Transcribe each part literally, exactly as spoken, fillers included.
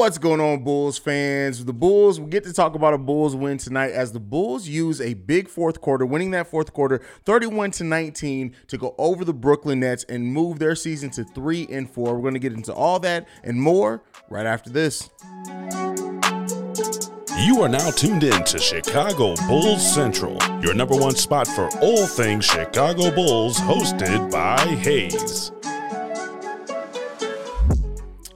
What's going on, Bulls fans? The Bulls, we get to talk about a Bulls win tonight as the Bulls use a big fourth quarter, winning that fourth quarter thirty-one to nineteen to go over the Brooklyn Nets and move their season to three and four. We're going to get into all that and more right after this. You are now tuned in to Chicago Bulls Central, your number one spot for all things Chicago Bulls, hosted by Hayes.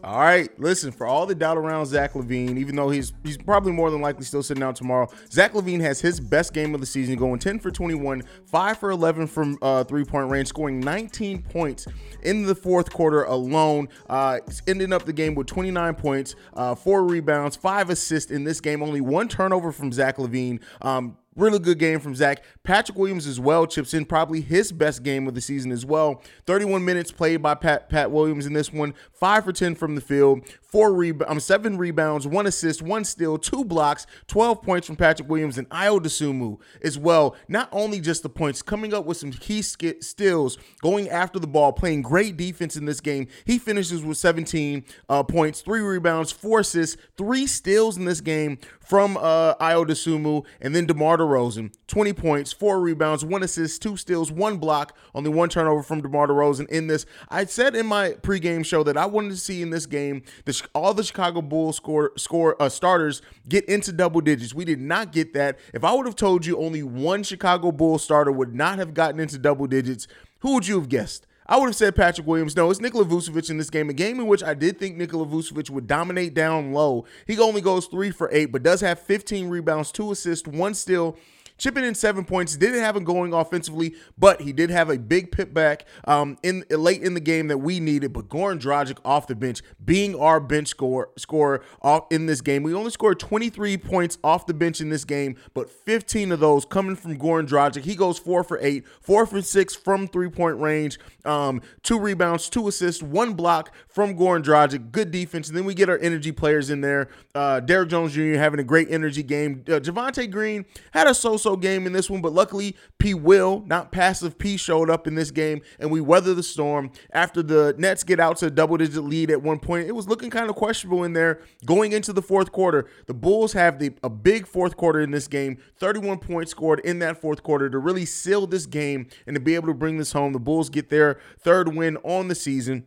All right, listen, for all the doubt around Zach LaVine, even though he's he's probably more than likely still sitting out tomorrow, Zach LaVine has his best game of the season, going ten for twenty-one, five for eleven from uh, three-point range, scoring nineteen points in the fourth quarter alone, uh, ending up the game with twenty-nine points, uh, four rebounds, five assists in this game, only one turnover from Zach LaVine. Um, Really good game from Zach. Patrick Williams as well chips in, probably his best game of the season as well. thirty-one minutes played by Pat Pat Williams in this one. five for ten from the field. Four rebounds, um, seven rebounds, one assist, one steal, two blocks, twelve points from Patrick Williams and Ayo Dosunmu as well. Not only just the points, coming up with some key sk- steals, going after the ball, playing great defense in this game. He finishes with seventeen uh, points, three rebounds, four assists, three steals in this game from uh, Ayo Dosunmu, and then DeMar DeRozan, twenty points, four rebounds, one assist, two steals, one block, only one turnover from DeMar DeRozan in this. I said in my pregame show that I wanted to see in this game the, all the Chicago Bulls score, score uh, starters get into double digits. We did not get that. If I would have told you only one Chicago Bulls starter would not have gotten into double digits, who would you have guessed? I would have said Patrick Williams. No, it's Nikola Vucevic in this game, a game in which I did think Nikola Vucevic would dominate down low. He only goes three for eight, but does have fifteen rebounds, two assists, one steal, chipping in seven points. Didn't have him going offensively, but he did have a big putback um, in late in the game that we needed. But Goran Dragic off the bench, being our bench scorer, scorer off in this game. We only scored twenty-three points off the bench in this game, but fifteen of those coming from Goran Dragic. He goes four for eight, four for six from three-point range, um, two rebounds, two assists, one block from Goran Dragic. Good defense. And then we get our energy players in there. Uh, Derrick Jones Junior having a great energy game. Uh, Javonte Green had a so-so game in this one, but luckily P. Will, not passive P, showed up in this game, and we weather the storm. After the Nets get out to a double-digit lead at one point, it was looking kind of questionable in there going into the fourth quarter. The Bulls have the a big fourth quarter in this game, thirty-one points scored in that fourth quarter to really seal this game and to be able to bring this home. The Bulls get their third win on the season.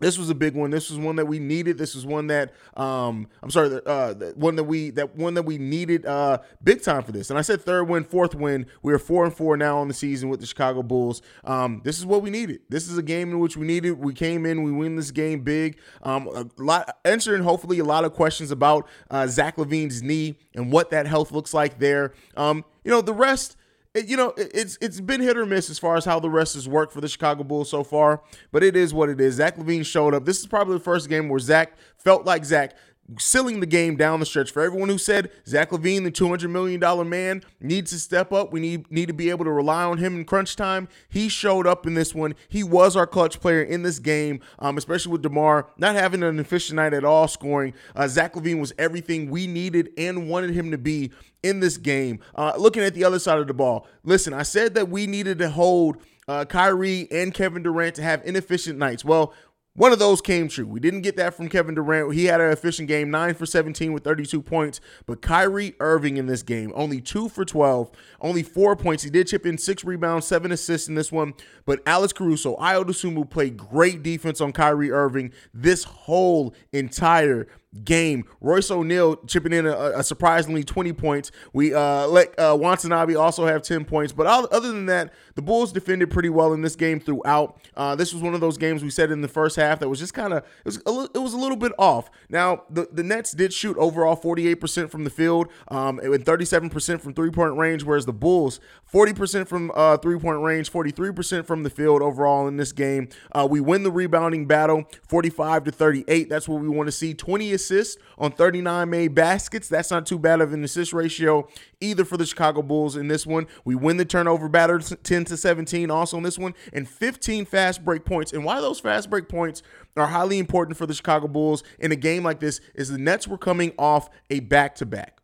This was a big one. This was one that we needed. This was one that um, I'm sorry, uh, one that we that one that we needed uh, big time for this. And I said third win, fourth win. We are four and four now on the season with the Chicago Bulls. Um, this is what we needed. This is a game in which we needed. We came in, we win this game big. Um, a lot answering hopefully a lot of questions about uh, Zach LaVine's knee and what that health looks like there. Um, you know the rest. You know, it's it's been hit or miss as far as how the rest has worked for the Chicago Bulls so far, but it is what it is. Zach LaVine showed up. This is probably the first game where Zach felt like Zach, sealing the game down the stretch. For everyone who said Zach LaVine, the two hundred million dollars man, needs to step up. We need need to be able to rely on him in crunch time. He showed up in this one. He was our clutch player in this game, um, especially with DeMar not having an efficient night at all scoring. Uh, Zach LaVine was everything we needed and wanted him to be in this game. Uh, looking at the other side of the ball, listen, I said that we needed to hold uh, Kyrie and Kevin Durant to have inefficient nights. Well, one of those came true. We didn't get that from Kevin Durant. He had an efficient game, nine for seventeen with thirty-two points. But Kyrie Irving in this game, only two for twelve, only four points. He did chip in six rebounds, seven assists in this one. But Alex Caruso, Ayo Dosunmu played great defense on Kyrie Irving this whole entire game. Royce O'Neale chipping in a, a surprisingly twenty points. We uh, let uh, Watanabe also have ten points. But all, other than that, the Bulls defended pretty well in this game throughout. Uh, this was one of those games we said in the first half that was just kind of it was a li- it was a little bit off. Now the, the Nets did shoot overall forty-eight percent from the field, um, and thirty-seven percent from three point range, whereas the Bulls forty percent from uh, three point range, forty-three percent from the field overall in this game. Uh, we win the rebounding battle, forty-five to thirty-eight. That's what we want to see. twenty assists assists on thirty-nine made baskets. That's not too bad of an assist ratio either for the Chicago Bulls in this one. We win the turnover battle ten to seventeen also in this one, and fifteen fast break points. And why those fast break points are highly important for the Chicago Bulls in a game like this is the Nets were coming off a back-to-back.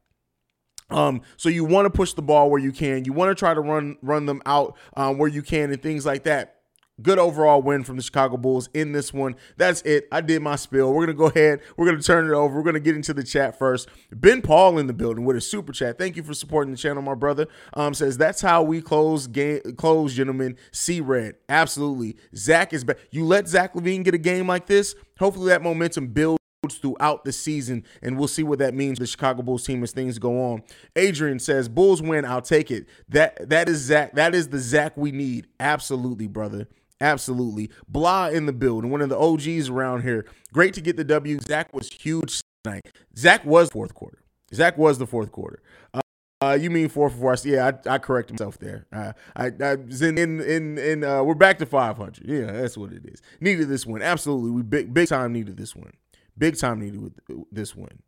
Um, so you want to push the ball where you can. You want to try to run, run them out um, where you can and things like that. Good overall win from the Chicago Bulls in this one. That's it. I did my spiel. We're going to go ahead. We're going to turn it over. We're going to get into the chat first. Ben Paul in the building with a super chat. Thank you for supporting the channel, my brother. Um, says, that's how we close, game, close, gentlemen. C-Red. Absolutely. Zach is back. You let Zach LaVine get a game like this, hopefully that momentum builds throughout the season, and we'll see what that means for the Chicago Bulls team as things go on. Adrian says, Bulls win. I'll take it. That That is Zach. That is the Zach we need. Absolutely, brother. Absolutely. Blah in the building, one of the O Gs around here. Great to get the W. Zach was huge tonight. Zach was fourth quarter. Zach was the fourth quarter. Uh, uh, you mean four for four? Yeah, I, I corrected myself there. Uh, I, I in in in uh, we're back to five hundred. Yeah, that's what it is. Needed this one. Absolutely, we big big time needed this one. Big time needed with this one.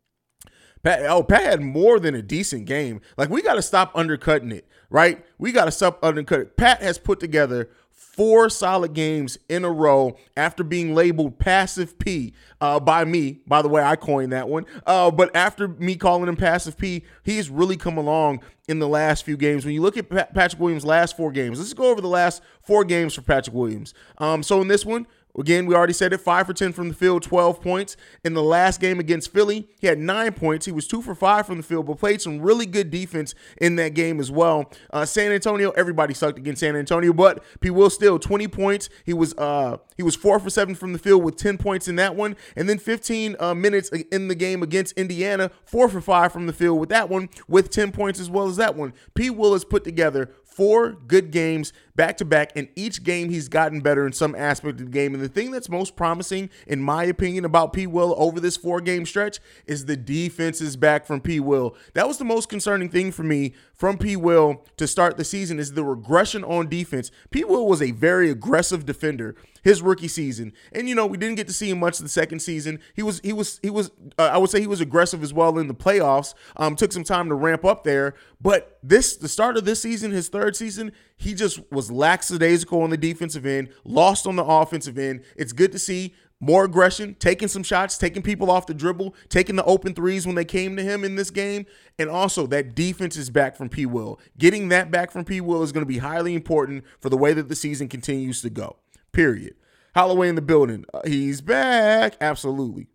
Pat, oh, Pat had more than a decent game. Like, we got to stop undercutting it, right? We got to stop undercutting it. Pat has put together four solid games in a row after being labeled Passive P uh, by me. By the way, I coined that one. Uh, but after me calling him Passive P, he's really come along in the last few games. When you look at Pat- Patrick Williams' last four games, let's go over the last four games for Patrick Williams. Um, so in this one, again, we already said it, five for ten from the field, twelve points. In the last game against Philly, he had nine points. He was two for five from the field, but played some really good defense in that game as well. Uh, San Antonio, everybody sucked against San Antonio, but P. Will still, twenty points. He was uh, he was four for seven from the field with ten points in that one. And then fifteen minutes in the game against Indiana, four for five from the field with that one, with ten points as well as that one. P. Will has put together four good games back-to-back, and each game he's gotten better in some aspect of the game. And the thing that's most promising, in my opinion, about P. Will over this four-game stretch is the defense is back from P. Will. That was the most concerning thing for me from P. Will to start the season, is the regression on defense. P. Will was a very aggressive defender his rookie season, and you know, we didn't get to see him much the second season. He was, he was, he was. Uh, I would say he was aggressive as well in the playoffs. Um, took some time to ramp up there, but this, the start of this season, his third season, he just was lackadaisical on the defensive end, lost on the offensive end. It's good to see more aggression, taking some shots, taking people off the dribble, taking the open threes when they came to him in this game. And also, that defense is back from P. Will. Getting that back from P. Will is going to be highly important for the way that the season continues to go. Period. Holloway in the building. Uh, he's back. Absolutely.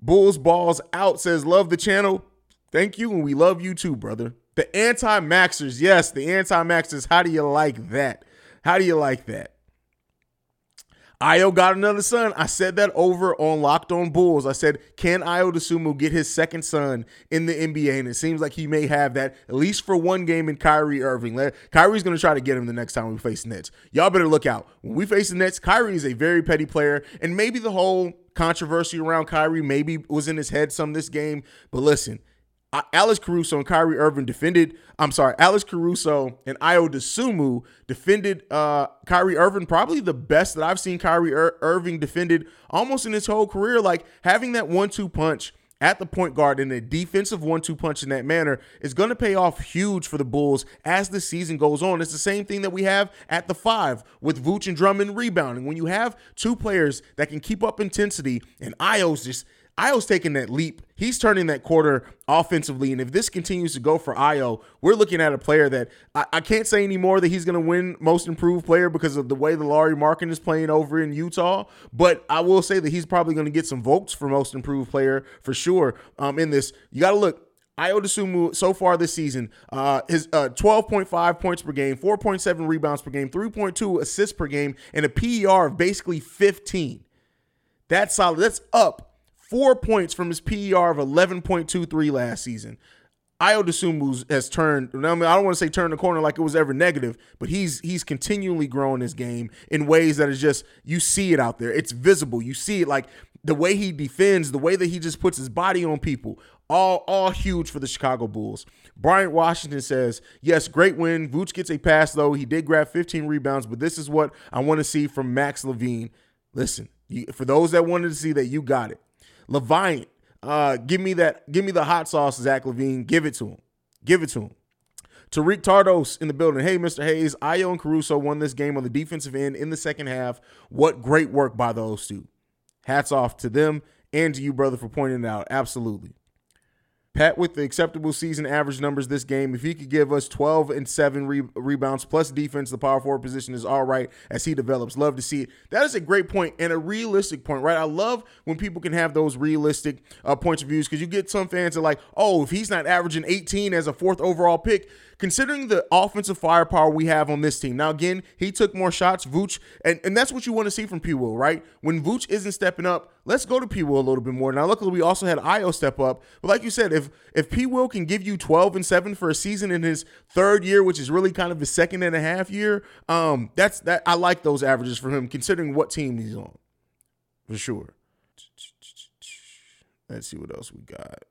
Bulls Balls Out says, love the channel. Thank you, and we love you too, brother. The anti-maxers. Yes, the anti-maxers. How do you like that? How do you like that? Ayo got another son. I said that over on Locked on Bulls. I said, can Ayo Dosunmu get his second son in the N B A? And it seems like he may have that, at least for one game, in Kyrie Irving. Kyrie's going to try to get him the next time we face the Nets. Y'all better look out. When we face the Nets, Kyrie is a very petty player, and maybe the whole controversy around Kyrie maybe was in his head some this game. But listen, Alex Caruso and Kyrie Irving defended, I'm sorry, Alex Caruso and Ayo Dosunmu defended uh, Kyrie Irving probably the best that I've seen Kyrie Ir- Irving defended almost in his whole career. Like, having that one two punch at the point guard and a defensive one two punch in that manner is going to pay off huge for the Bulls as the season goes on. It's the same thing that we have at the five with Vooch and Drummond rebounding. When you have two players that can keep up intensity, and Ayo's just Ayo's taking that leap. He's turning that quarter offensively, and if this continues to go for Ayo, we're looking at a player that I, I can't say anymore that he's going to win Most Improved Player because of the way the Lauri Markkanen is playing over in Utah, but I will say that he's probably going to get some votes for Most Improved Player for sure um, in this. You got to look. Ayo Dosunmu so far this season, uh, his uh, twelve point five points per game, four point seven rebounds per game, three point two assists per game, and a P E R of basically fifteen. That's solid. That's up Four points from his P E R of eleven point two three last season. Ayo Dosunmu has turned, I mean, I don't want to say turn the corner like it was ever negative, but he's he's continually growing his game in ways that is just, you see it out there. It's visible. You see it, like the way he defends, the way that he just puts his body on people. All, all huge for the Chicago Bulls. Bryant Washington says, yes, great win. Vooch gets a pass, though. He did grab fifteen rebounds, but this is what I want to see from Max LaVine. Listen, you, for those that wanted to see that, you got it. LaVine, uh, give me that, give me the hot sauce, Zach LaVine. Give it to him. Give it to him. Tariq Tardos in the building. Hey, Mister Hayes, Ayo and Caruso won this game on the defensive end in the second half. What great work by those two. Hats off to them and to you, brother, for pointing it out. Absolutely. Pat with the acceptable season average numbers this game. If he could give us twelve and seven re- rebounds plus defense, the power forward position is all right as he develops. Love to see it. That is a great point and a realistic point, right? I love when people can have those realistic uh, points of views, because you get some fans that are like, oh, if he's not averaging eighteen as a fourth overall pick, considering the offensive firepower we have on this team. Now, again, he took more shots, Vooch, and, and that's what you want to see from P. Will, right? When Vooch isn't stepping up, let's go to P. Will a little bit more. Now, luckily, we also had Ayo step up. But like you said, if if P. Will can give you twelve and seven for a season in his third year, which is really kind of his second and a half year, um, that's that. I like those averages for him, considering what team he's on, for sure. Let's see what else we got.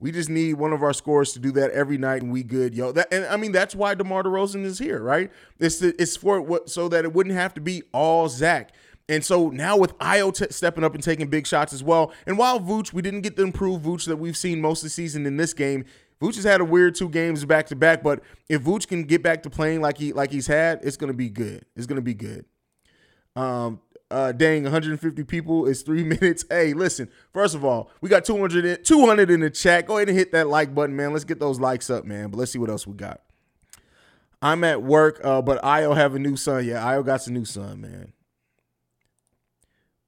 We just need one of our scorers to do that every night, and we good, yo. That, and I mean, that's why DeMar DeRozan is here, right? It's to, it's for what, so that it wouldn't have to be all Zach. And so now with Ayo t- stepping up and taking big shots as well, and while Vooch, we didn't get the improved Vooch that we've seen most of the season in this game. Vooch has had a weird two games back-to-back, but if Vooch can get back to playing like he like he's had, it's going to be good. It's going to be good. Um, uh, dang, one hundred fifty people is three minutes. Hey, listen, first of all, we got two hundred in the chat. Go ahead and hit that like button, man. Let's get those likes up, man. But let's see what else we got. I'm at work, uh, but Ayo have a new son. Yeah, Ayo got some new son, man.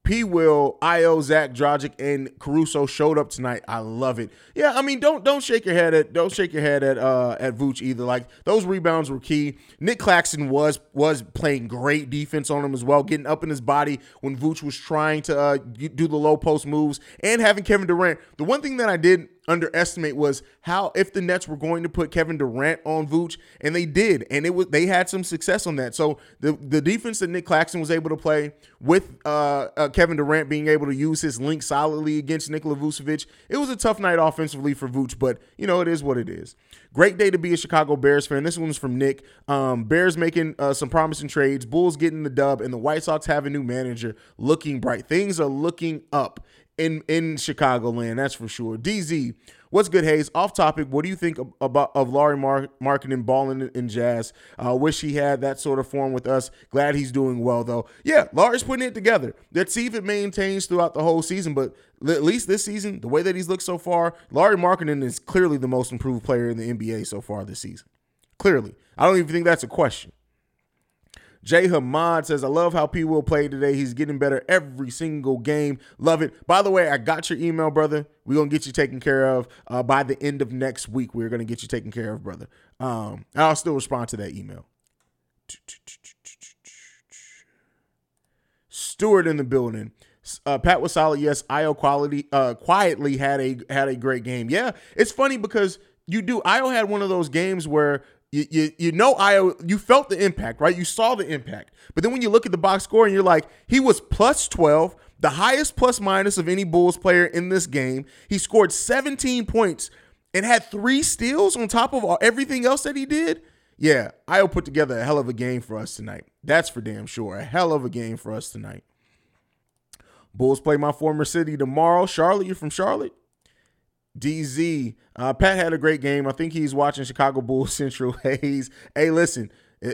P. Will, Ayo, Zach, Dragic, and Caruso showed up tonight. I love it. Yeah, I mean, don't don't shake your head at don't shake your head at uh, at Vooch either. Like, those rebounds were key. Nick Claxton was was playing great defense on him as well, getting up in his body when Vooch was trying to uh, do the low post moves, and having Kevin Durant. The one thing that I did underestimate was how, if the Nets were going to put Kevin Durant on Vooch, and they did, and it was they had some success on that. So the the defense that Nick Claxton was able to play with uh, uh, Kevin Durant being able to use his link solidly against Nikola Vucevic, it was a tough night offensively for Vooch, but you know, it is what it is. Great day to be a Chicago Bears fan. This one's from Nick. Um, Bears making uh, some promising trades, Bulls getting the dub, and the White Sox have a new manager looking bright. Things are looking up in in Chicagoland, that's for sure. D Z, what's good, Hayes? Off topic, what do you think of, about of Lauri Markkanen balling in Jazz? I uh, wish he had that sort of form with us. Glad he's doing well, though. Yeah, Lauri's putting it together. Let's see if it maintains throughout the whole season, but at least this season, the way that he's looked so far, Lauri Markkanen is clearly the most improved player in the N B A so far this season. Clearly. I don't even think that's a question. Jay Hamad says, I love how P. Will played today. He's getting better every single game. Love it. By the way, I got your email, brother. We're going to get you taken care of uh, by the end of next week. We're going to get you taken care of, brother. Um, I'll still respond to that email. Stewart in the building. Uh, Pat was solid. Yes, Ayo quality, uh, quietly had a had a great game. Yeah, it's funny because you do. Ayo had one of those games where You, you you know Ayo, you felt the impact, right? You saw the impact. But then when you look at the box score and you're like, he was plus twelve, the highest plus minus of any Bulls player in this game. He scored seventeen points and had three steals on top of all, everything else that he did. Yeah, Ayo put together a hell of a game for us tonight. That's for damn sure. A hell of a game for us tonight. Bulls play my former city tomorrow. Charlotte, you're from Charlotte? D Z, uh, Pat had a great game. I think he's watching Chicago Bulls Central. Hayes, hey, listen,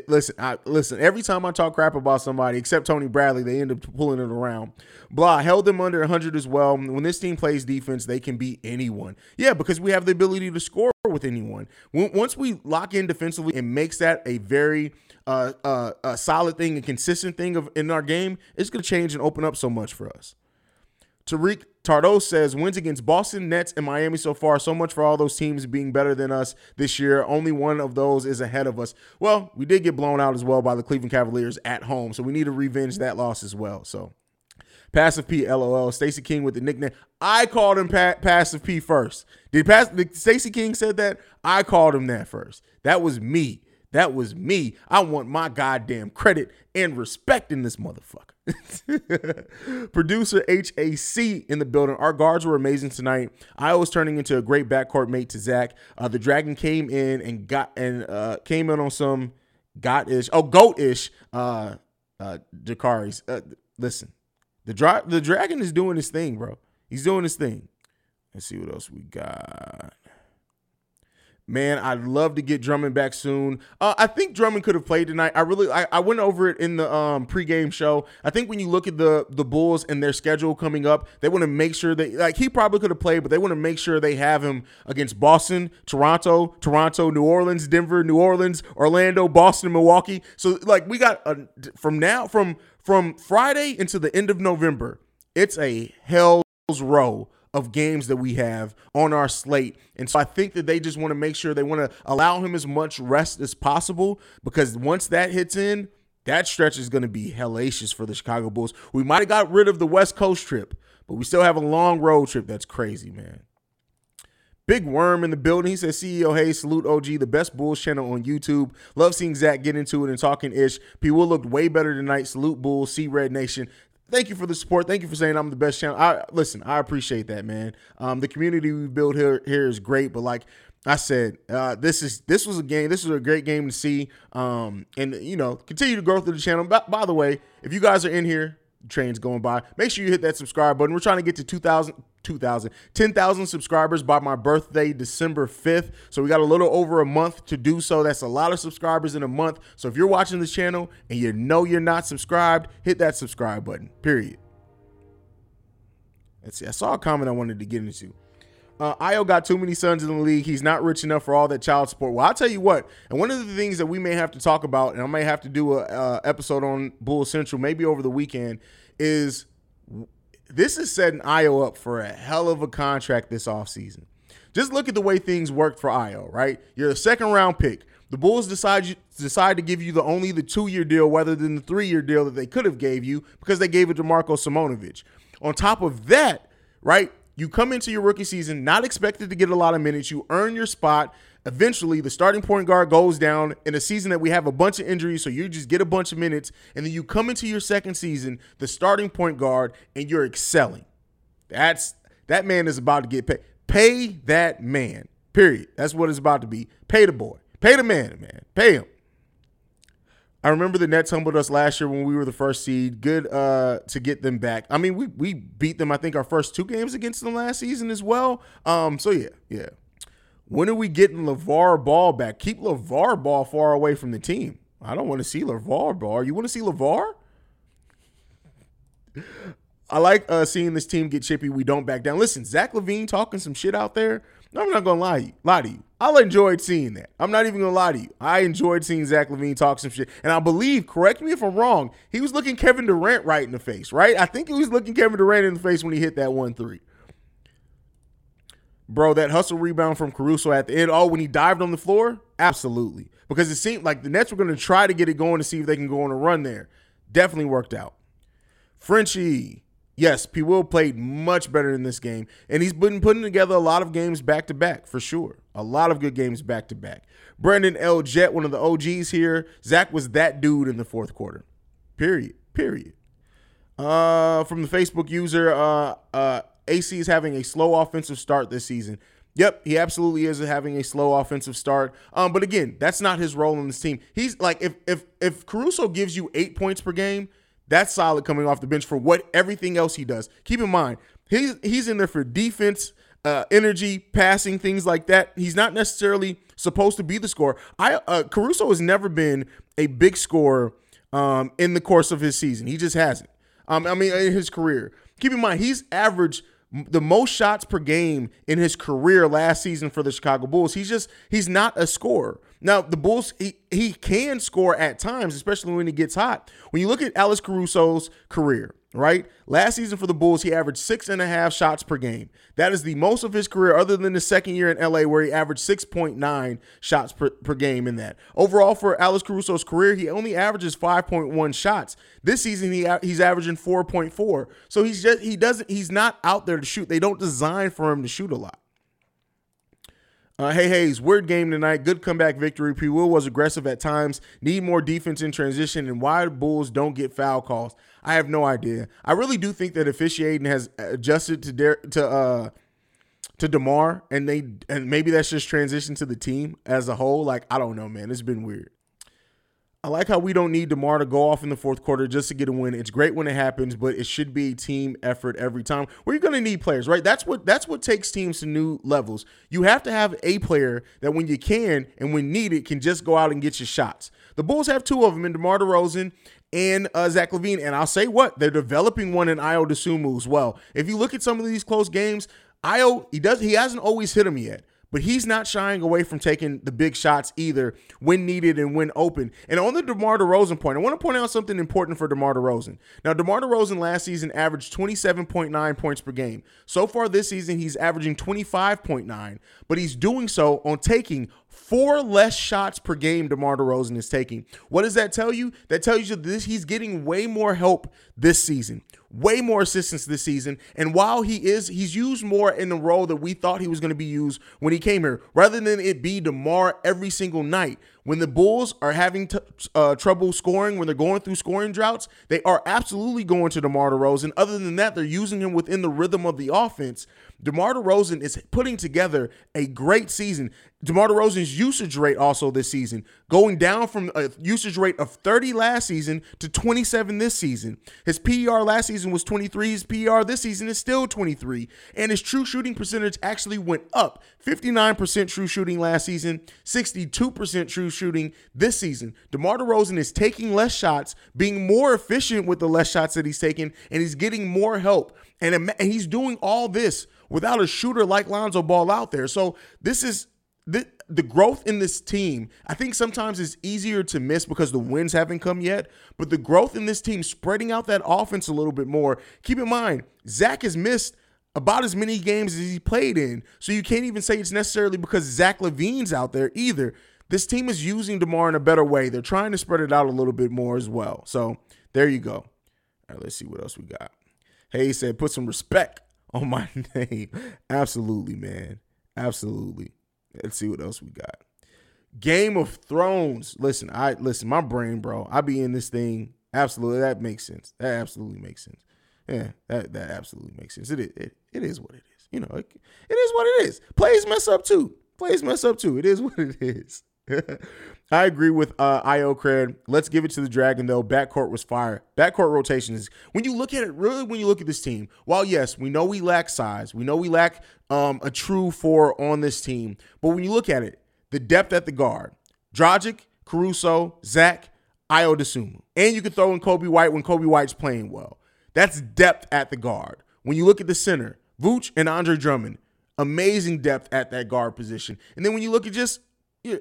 listen, I, listen. Every time I talk crap about somebody, except Tony Bradley, they end up pulling it around. Blah, held them under one hundred as well. When this team plays defense, they can beat anyone. Yeah, because we have the ability to score with anyone. Once we lock in defensively and makes that a very uh, uh, a solid thing, a consistent thing of in our game, it's going to change and open up so much for us. Tariq Tardo says, wins against Boston, Nets, and Miami so far. So much for all those teams being better than us this year. Only one of those is ahead of us. Well, we did get blown out as well by the Cleveland Cavaliers at home, so we need to revenge that loss as well. So, Passive P, LOL. Stacey King with the nickname. I called him pa- Passive P first. Did, Pass- did Stacey King said that? I called him that first. That was me. That was me. I want my goddamn credit and respect in this motherfucker. Producer H A C in the building. Our guards were amazing tonight. I was turning into a great backcourt mate to Zach. Uh, the Dragon came in and got and uh, came in on some got-ish, oh, goat-ish uh, uh, Jacaris. Uh, listen, the, dra- the Dragon is doing his thing, bro. He's doing his thing. Let's see what else we got. man, I'd love to get Drummond back soon. Uh, I think Drummond could have played tonight. I really, I, I went over it in the um, pregame show. I think when you look at the the Bulls and their schedule coming up, they want to make sure they, like, he probably could have played, but they want to make sure they have him against Boston, Toronto, Toronto, New Orleans, Denver, New Orleans, Orlando, Boston, Milwaukee. So, like, we got a, from now from from Friday into the end of November, it's a hell's row of games that we have on our slate. And so I think that they just want to make sure they want to allow him as much rest as possible, because once that hits in, that stretch is going to be hellacious for the Chicago Bulls. We might have got rid of the West Coast trip, but we still have a long road trip. That's crazy, man. Big Worm in the building. He says, C E O, hey, salute O G, the best Bulls channel on YouTube. Love seeing Zach get into it and talking ish. P. Will looked way better tonight. Salute Bulls, C Red Nation. Thank you for the support. Thank you for saying I'm the best channel. I, listen, I appreciate that, man. Um, the community we build here here is great, but like I said, uh, this is this was a game. This was a great game to see, um, and you know, continue to grow through the channel. By, by the way, if you guys are in here, train's going by, make sure you hit that subscribe button. We're trying to get to two thousand, two thousand, ten thousand subscribers by my birthday, December fifth. So we got a little over a month to do so. That's a lot of subscribers in a month. So if you're watching this channel and you know you're not subscribed, hit that subscribe button, period. Let's see. I saw a comment I wanted to get into. Uh, Ayo got too many sons in the league. He's not rich enough for all that child support. Well, I'll tell you what, and one of the things that we may have to talk about, and I may have to do a uh, episode on Bulls Central maybe over the weekend, is this is setting Ayo up for a hell of a contract this offseason. Just look at the way things worked for Ayo, right? You're a second-round pick. The Bulls decide you, decide to give you the only the two-year deal rather than the three-year deal that they could have gave you because they gave it to Marco Simonovic. On top of that, right, you come into your rookie season not expected to get a lot of minutes. You earn your spot. Eventually, the starting point guard goes down in a season that we have a bunch of injuries, so you just get a bunch of minutes. And then you come into your second season, the starting point guard, and you're excelling. That's that man is about to get paid. Pay that man, period. That's what it's about to be. Pay the boy. Pay the man, man. Pay him. I remember the Nets humbled us last year when we were the first seed. Good uh, to get them back. I mean, we we beat them, I think, our first two games against them last season as well. Um, so, yeah, yeah. When are we getting LaVar Ball back? Keep LaVar Ball far away from the team. I don't want to see LaVar Ball. You want to see LaVar? I like uh, seeing this team get chippy. We don't back down. Listen, Zach LaVine talking some shit out there. I'm not going to lie to you. Lie to you. I enjoyed seeing that. I'm not even going to lie to you. I enjoyed seeing Zach LaVine talk some shit. And I believe, correct me if I'm wrong, he was looking Kevin Durant right in the face, right? I think he was looking Kevin Durant in the face when he hit that one three. Bro, that hustle rebound from Caruso at the end, oh, when he dived on the floor? Absolutely. Because it seemed like the Nets were going to try to get it going to see if they can go on a run there. Definitely worked out. Frenchie. Yes, P. Will played much better in this game, and he's been putting together a lot of games back-to-back, for sure. A lot of good games back-to-back. Brandon L. Jett, one of the O Gs here. Zach was that dude in the fourth quarter. Period. Period. Uh, from the Facebook user, uh, uh, A C is having a slow offensive start this season. Yep, he absolutely is having a slow offensive start. Um, but, again, that's not his role in this team. He's like, if if if Caruso gives you eight points per game, that's solid coming off the bench for what everything else he does. Keep in mind, he's he's in there for defense, uh, energy, passing, things like that. He's not necessarily supposed to be the scorer. I uh, Caruso has never been a big scorer um, in the course of his season. He just hasn't. Um, I mean, in his career. Keep in mind, he's averaged the most shots per game in his career last season for the Chicago Bulls. He's just he's not a scorer. Now, the Bulls, he, he can score at times, especially when he gets hot. When you look at Alex Caruso's career, right? Last season for the Bulls, he averaged six and a half shots per game. That is the most of his career other than the second year in L A where he averaged six point nine shots per, per game in that. Overall, for Alex Caruso's career, he only averages five point one shots. This season, he he's averaging four point four. So he's just he doesn't he's not out there to shoot. They don't design for him to shoot a lot. Uh, hey, Hayes, weird game tonight. Good comeback victory. P. Will was aggressive at times. Need more defense in transition. And why the Bulls don't get foul calls? I have no idea. I really do think that officiating has adjusted to Der- to uh, to DeMar, and they and maybe that's just transition to the team as a whole. Like I don't know, man. It's been weird. I like how we don't need DeMar to go off in the fourth quarter just to get a win. It's great when it happens, but it should be a team effort every time. We're going to need players, right? That's what that's what takes teams to new levels. You have to have a player that when you can and when needed can just go out and get your shots. The Bulls have two of them in DeMar DeRozan and uh, Zach LaVine. And I'll say what, they're developing one in Ayo Dosunmu as well. If you look at some of these close games, Ayo, he does he hasn't always hit him yet. But he's not shying away from taking the big shots either when needed and when open. And on the DeMar DeRozan point, I want to point out something important for DeMar DeRozan. Now, DeMar DeRozan last season averaged twenty-seven point nine points per game. So far this season, he's averaging twenty-five point nine, but he's doing so on taking four less shots per game DeMar DeRozan is taking. What does that tell you? That tells you that he's getting way more help this season, way more assistance this season. And while he is, he's used more in the role that we thought he was going to be used when he came here, rather than it be DeMar every single night. When the Bulls are having t- uh, trouble scoring, when they're going through scoring droughts, they are absolutely going to DeMar DeRozan. Other than that, they're using him within the rhythm of the offense. DeMar DeRozan is putting together a great season. DeMar DeRozan's usage rate also this season, going down from a usage rate of thirty last season to twenty-seven this season. His P E R last season was twenty-three. His P E R this season is still twenty-three. And his true shooting percentage actually went up. fifty-nine percent true shooting last season, sixty-two percent true shooting this season. DeMar DeRozan is taking less shots, being more efficient with the less shots that he's taking, and he's getting more help. And he's doing all this without a shooter like Lonzo Ball out there. So this is the, the growth in this team. I think sometimes it's easier to miss because the wins haven't come yet, but the growth in this team, spreading out that offense a little bit more. Keep in mind, Zach has missed about as many games as he played in, so you can't even say it's necessarily because Zach LaVine's out there either. This team is using DeMar in a better way. They're trying to spread it out a little bit more as well. So there you go. All right, let's see what else we got. Hey, he said, put some respect on my name. Absolutely, man. Absolutely. Let's see what else we got. Game of Thrones. Listen, I listen, my brain, bro. I be in this thing. Absolutely. That makes sense. That absolutely makes sense. Yeah, that, that absolutely makes sense. It is, it, it is what it is. You know, it, it is what it is. Plays mess up too. Plays mess up too. It is what it is. I agree with uh, I O Cred. Let's give it to the Dragon, though. Backcourt was fire. Backcourt rotations. When you look at it, really, when you look at this team, while, yes, we know we lack size. We know we lack um, a true four on this team. But when you look at it, the depth at the guard, Dragic, Caruso, Zach, Ayo Dosunmu. And you can throw in Kobe White when Kobe White's playing well. That's depth at the guard. When you look at the center, Vooch and Andre Drummond, amazing depth at that guard position. And then when you look at just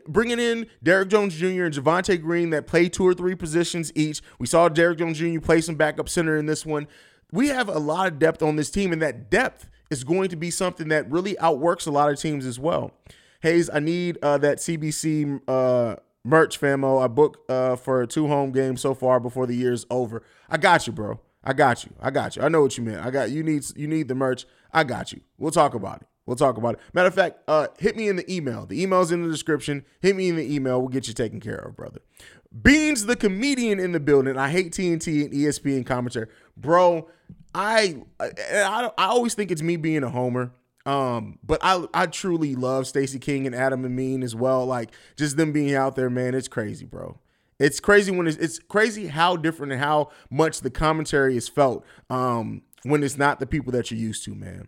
bringing in Derrick Jones Junior and Javonte Green that play two or three positions each. We saw Derrick Jones Junior play some backup center in this one. We have a lot of depth on this team, and that depth is going to be something that really outworks a lot of teams as well. Hayes, I need uh, that C B C uh, merch, famo. I booked uh, for two home games so far before the year's over. I got you, bro. I got you. I got you. I know what you meant. I got you need you need the merch. I got you. We'll talk about it. We'll talk about it. Matter of fact, uh, hit me in the email. The email's in the description. Hit me in the email. We'll get you taken care of, brother. Beans, the comedian in the building. I hate T N T and E S P N commentary. Bro, I I, I always think it's me being a homer. Um, but I I truly love Stacey King and Adam Amin as well. Like, just them being out there, man, it's crazy, bro. It's crazy when it's, it's crazy how different and how much the commentary is felt um, when it's not the people that you're used to, man.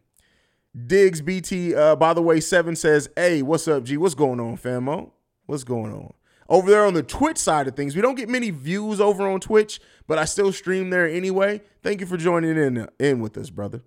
Diggs B T, uh, by the way, seven says, hey, what's up, G? What's going on, famo? What's going on? Over there on the Twitch side of things, we don't get many views over on Twitch, but I still stream there anyway. Thank you for joining in, in with us, brother.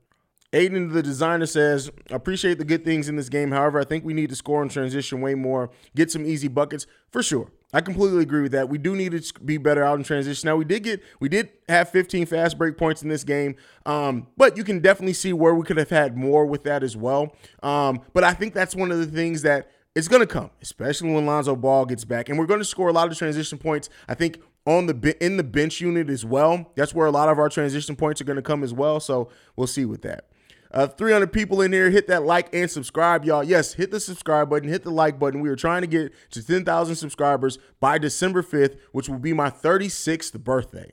Aiden the Designer says, appreciate the good things in this game. However, I think we need to score and transition way more, get some easy buckets for sure. I completely agree with that. We do need to be better out in transition. Now, we did get, we did have fifteen fast break points in this game, um, but you can definitely see where we could have had more with that as well. Um, but I think that's one of the things that it's going to come, especially when Lonzo Ball gets back. And we're going to score a lot of transition points, I think, on the in the bench unit as well. That's where a lot of our transition points are going to come as well. So we'll see with that. Uh, three hundred people in here. Hit that like and subscribe, y'all. Yes, hit the subscribe button. Hit the like button. We are trying to get to ten thousand subscribers by December fifth, which will be my thirty-sixth birthday.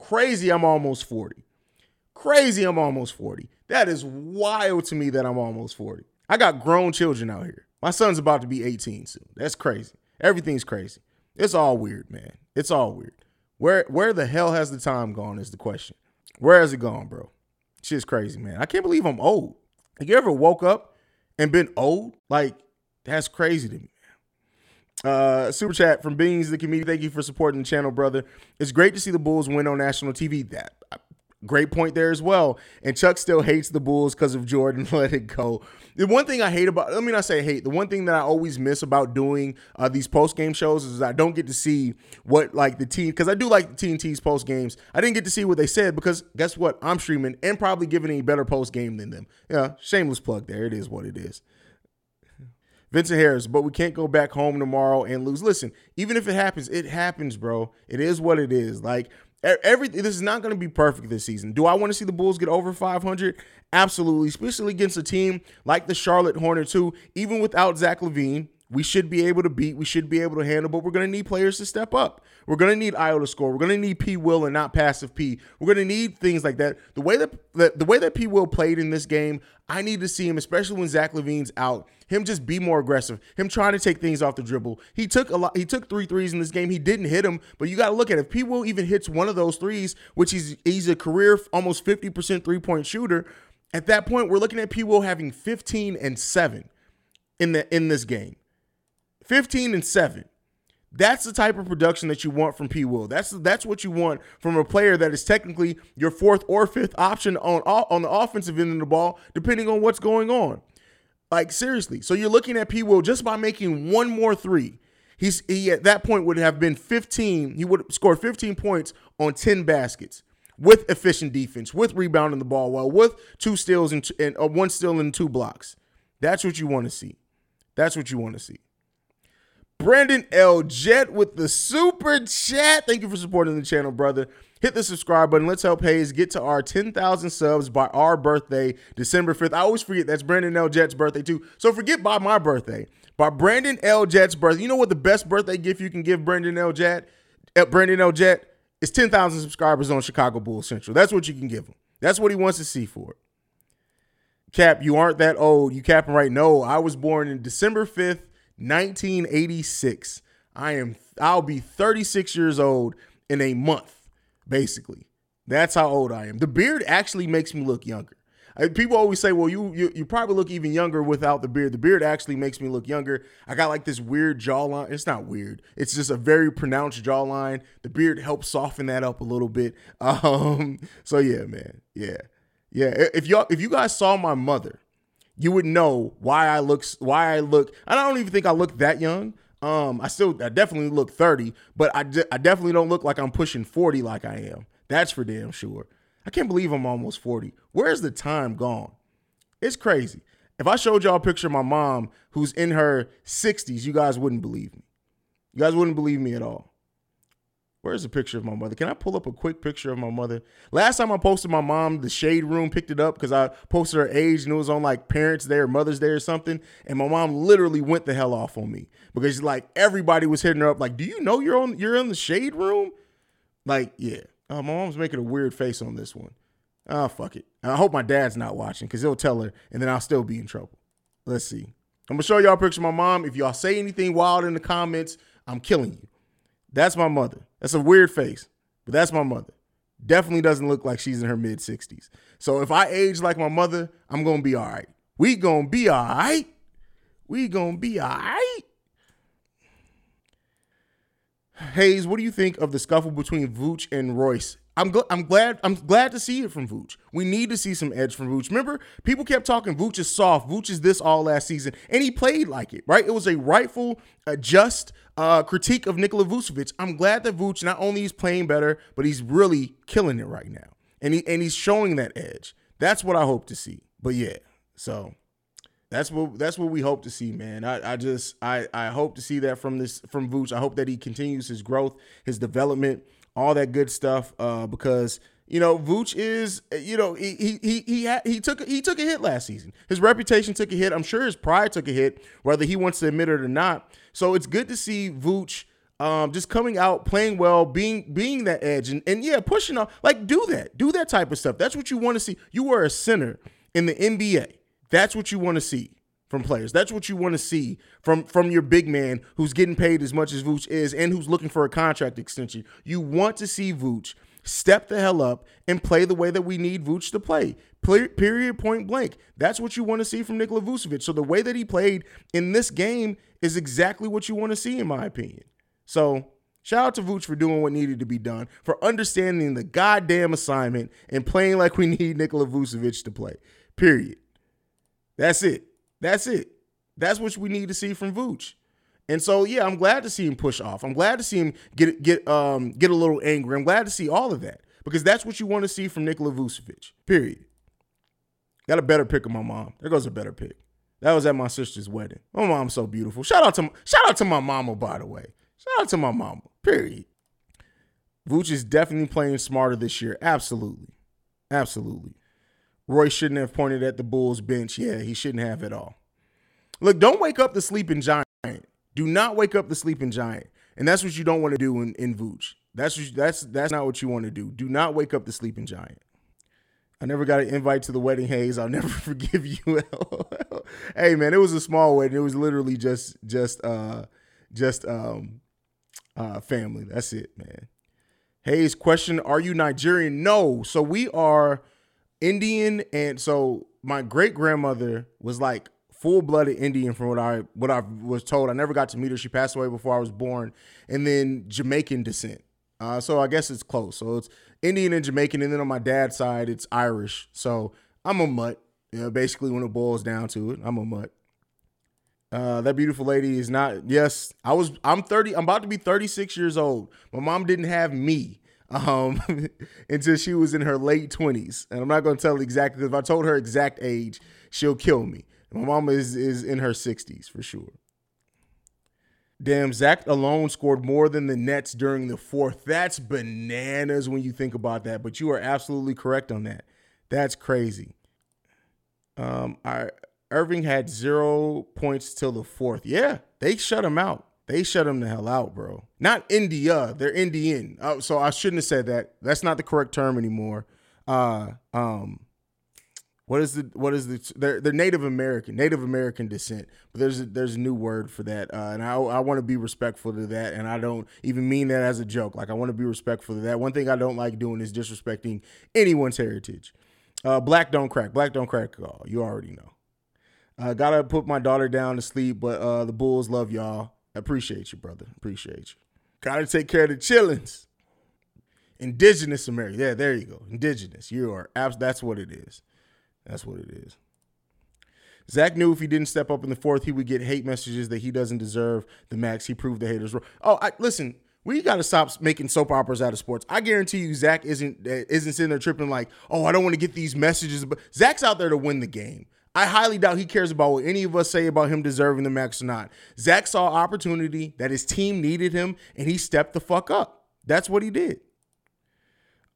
Crazy, I'm almost forty. Crazy, I'm almost forty. That is wild to me that I'm almost forty. I got grown children out here. My son's about to be eighteen soon. That's crazy. Everything's crazy. It's all weird, man. It's all weird. Where where the hell has the time gone is the question. Where has it gone, bro? Shit's crazy, man. I can't believe I'm old. Have you ever woke up and been old? Like, that's crazy to me. Uh, super chat from Beans the Comedian. Thank you for supporting the channel, brother. It's great to see the Bulls win on national T V. That great point there as well. And Chuck still hates the Bulls because of Jordan. Let it go. The one thing I hate about, let me not say hate, the one thing that I always miss about doing uh, these post-game shows is I don't get to see what, like, the team, because I do like the T N T's post-games. I didn't get to see what they said because guess what? I'm streaming and probably giving a better post-game than them. Yeah, shameless plug there. It is what it is. Vincent Harris, but we can't go back home tomorrow and lose. Listen, even if it happens, it happens, bro. It is what it is. Like, everything, this is not going to be perfect this season. Do I want to see the Bulls get over five hundred? Absolutely, especially against a team like the Charlotte Hornets, who, even without Zach LaVine, we should be able to beat, we should be able to handle, but we're going to need players to step up. We're going to need Ayo to score. We're going to need P. Will and not passive P. We're going to need things like that. The way that, the, the way that P. Will played in this game, I need to see him, especially when Zach LaVine's out, him just be more aggressive, him trying to take things off the dribble. He took a lot. He took three threes in this game. He didn't hit them, but you got to look at it. If P. Will even hits one of those threes, which he's, he's a career almost fifty percent three-point shooter, at that point, we're looking at P. Will having fifteen and seven in the in this game. fifteen and seven. That's the type of production that you want from P. Will. That's that's what you want from a player that is technically your fourth or fifth option on on the offensive end of the ball, depending on what's going on. Like, seriously. So you're looking at P. Will just by making one more three. He's he at that point would have been fifteen. He would have scored fifteen points on ten baskets with efficient defense, with rebounding the ball well, with two steals and, two, and uh, one steal and two blocks. That's what you want to see. That's what you want to see. Brandon L. Jet with the super chat. Thank you for supporting the channel, brother. Hit the subscribe button. Let's help Hayes get to our ten thousand subs by our birthday, December fifth. I always forget that's Brandon L. Jet's birthday, too. So forget by my birthday. By Brandon L. Jet's birthday. You know what the best birthday gift you can give Brandon L. Jet? Brandon L. Jet is ten thousand subscribers on Chicago Bulls Central. That's what you can give him. That's what he wants to see for it. Cap, you aren't that old. You capping right? No, I was born in December fifth. nineteen eighty-six. I am I'll be thirty-six years old in a month, basically. That's how old I am. The beard actually makes me look younger. I, people always say, well, you, you you probably look even younger without the beard. The beard actually makes me look younger. I got like this weird jawline. It's not weird. It's just a very pronounced jawline. The beard helps soften that up a little bit. Um, so yeah, man. Yeah. Yeah. If y'all if you guys saw my mother, you would know why I look, why I look, I don't even think I look that young. Um, I still, I definitely look thirty, but I, de- I definitely don't look like I'm pushing forty like I am. That's for damn sure. I can't believe I'm almost forty. Where's the time gone? It's crazy. If I showed y'all a picture of my mom who's in her sixties, you guys wouldn't believe me. You guys wouldn't believe me at all. Where's a picture of my mother? Can I pull up a quick picture of my mother? Last time I posted my mom, the Shade Room picked it up because I posted her age and it was on like Parents Day or Mother's Day or something. And my mom literally went the hell off on me because like everybody was hitting her up like, do you know you're on you're in the Shade Room? Like, yeah. Uh, my mom's making a weird face on this one. Oh, fuck it. I hope my dad's not watching because he'll tell her and then I'll still be in trouble. Let's see. I'm going to show y'all a picture of my mom. If y'all say anything wild in the comments, I'm killing you. That's my mother. That's a weird face, but that's my mother. Definitely doesn't look like she's in her mid-sixties. So if I age like my mother, I'm going to be all right. We going to be all right. We going to be all right. Hayes, what do you think of the scuffle between Vooch and Royce? I'm, gl- I'm glad I'm glad to see it from Vooch. We need to see some edge from Vooch. Remember, people kept talking, Vooch is soft. Vooch is this all last season. And he played like it, right? It was a rightful, uh, just uh, critique of Nikola Vucevic. I'm glad that Vooch not only is playing better, but he's really killing it right now. And he and he's showing that edge. That's what I hope to see. But yeah, so that's what that's what we hope to see, man. I, I just I, I hope to see that from this from Vooch. I hope that he continues his growth, his development, all that good stuff, uh, because you know Vooch is, you know, he he he he, ha- he took he took a hit last season. His reputation took a hit. I'm sure his pride took a hit, whether he wants to admit it or not. So it's good to see Vooch um, just coming out, playing well, being being that edge, and and yeah, pushing off. Like do that, do that type of stuff. That's what you want to see. You are a center in the N B A. That's what you want to see from players. That's what you want to see from, from your big man who's getting paid as much as Vooch is and who's looking for a contract extension. You want to see Vooch step the hell up and play the way that we need Vooch to play. play period, point blank. That's what you want to see from Nikola Vucevic. So the way that he played in this game is exactly what you want to see, in my opinion. So shout out to Vooch for doing what needed to be done, for understanding the goddamn assignment and playing like we need Nikola Vucevic to play. Period. That's it. That's it. That's what we need to see from Vooch. And so, yeah, I'm glad to see him push off. I'm glad to see him get get um, get a little angry. I'm glad to see all of that, because that's what you want to see from Nikola Vucevic, period. Got a better pick of my mom. There goes a better pick. That was at my sister's wedding. My mom's so beautiful. Shout out to shout out to my mama, by the way. Shout out to my mama, period. Vooch is definitely playing smarter this year. Absolutely. Absolutely. Roy shouldn't have pointed at the Bulls bench. Yeah, he shouldn't have at all. Look, don't wake up the sleeping giant. Do not wake up the sleeping giant. And that's what you don't want to do in, in Vooch. That's, that's, that's not what you want to do. Do not wake up the sleeping giant. I never got an invite to the wedding, Hayes. I'll never forgive you. Hey, man, it was a small wedding. It was literally just just, uh, just um, uh, family. That's it, man. Hayes, question, are you Nigerian? No. So we are Indian. And so my great-grandmother was like, full-blooded Indian, from what I what I was told. I never got to meet her. She passed away before I was born. And then Jamaican descent. Uh, so I guess it's close. So it's Indian and Jamaican. And then on my dad's side, it's Irish. So I'm a mutt. You know, basically, when it boils down to it, I'm a mutt. Uh, that beautiful lady is not. Yes, I was. I'm thirty. I'm about to be thirty-six years old. My mom didn't have me um, until she was in her late twenties. And I'm not going to tell exactly, because if I told her exact age, she'll kill me. My mama is, is in her sixties for sure. Damn, Zach alone scored more than the Nets during the fourth. That's bananas when you think about that, but you are absolutely correct on that. That's crazy. Um, I, Irving had zero points till the fourth. Yeah, they shut him out. They shut him the hell out, bro. Not India. They're Indian. Oh, so I shouldn't have said that. That's not the correct term anymore. Uh, um. What is the what is the they're, they're Native American, Native American descent. But there's a, there's a new word for that, uh, and I I want to be respectful to that, and I don't even mean that as a joke. Like, I want to be respectful to that. One thing I don't like doing is disrespecting anyone's heritage. Uh, black don't crack, black don't crack at all. You already know. Uh, gotta put my daughter down to sleep, but uh, the Bulls love y'all. I appreciate you, brother. Appreciate you. Gotta take care of the chillins. Indigenous America. Yeah, there you go. Indigenous. You are abs. That's what it is. That's what it is. Zach knew if he didn't step up in the fourth, he would get hate messages that he doesn't deserve the max. He proved the haters wrong. Oh, I, listen, we got to stop making soap operas out of sports. I guarantee you Zach isn't isn't sitting there tripping like, oh, I don't want to get these messages. But Zach's out there to win the game. I highly doubt he cares about what any of us say about him deserving the max or not. Zach saw opportunity that his team needed him, and he stepped the fuck up. That's what he did.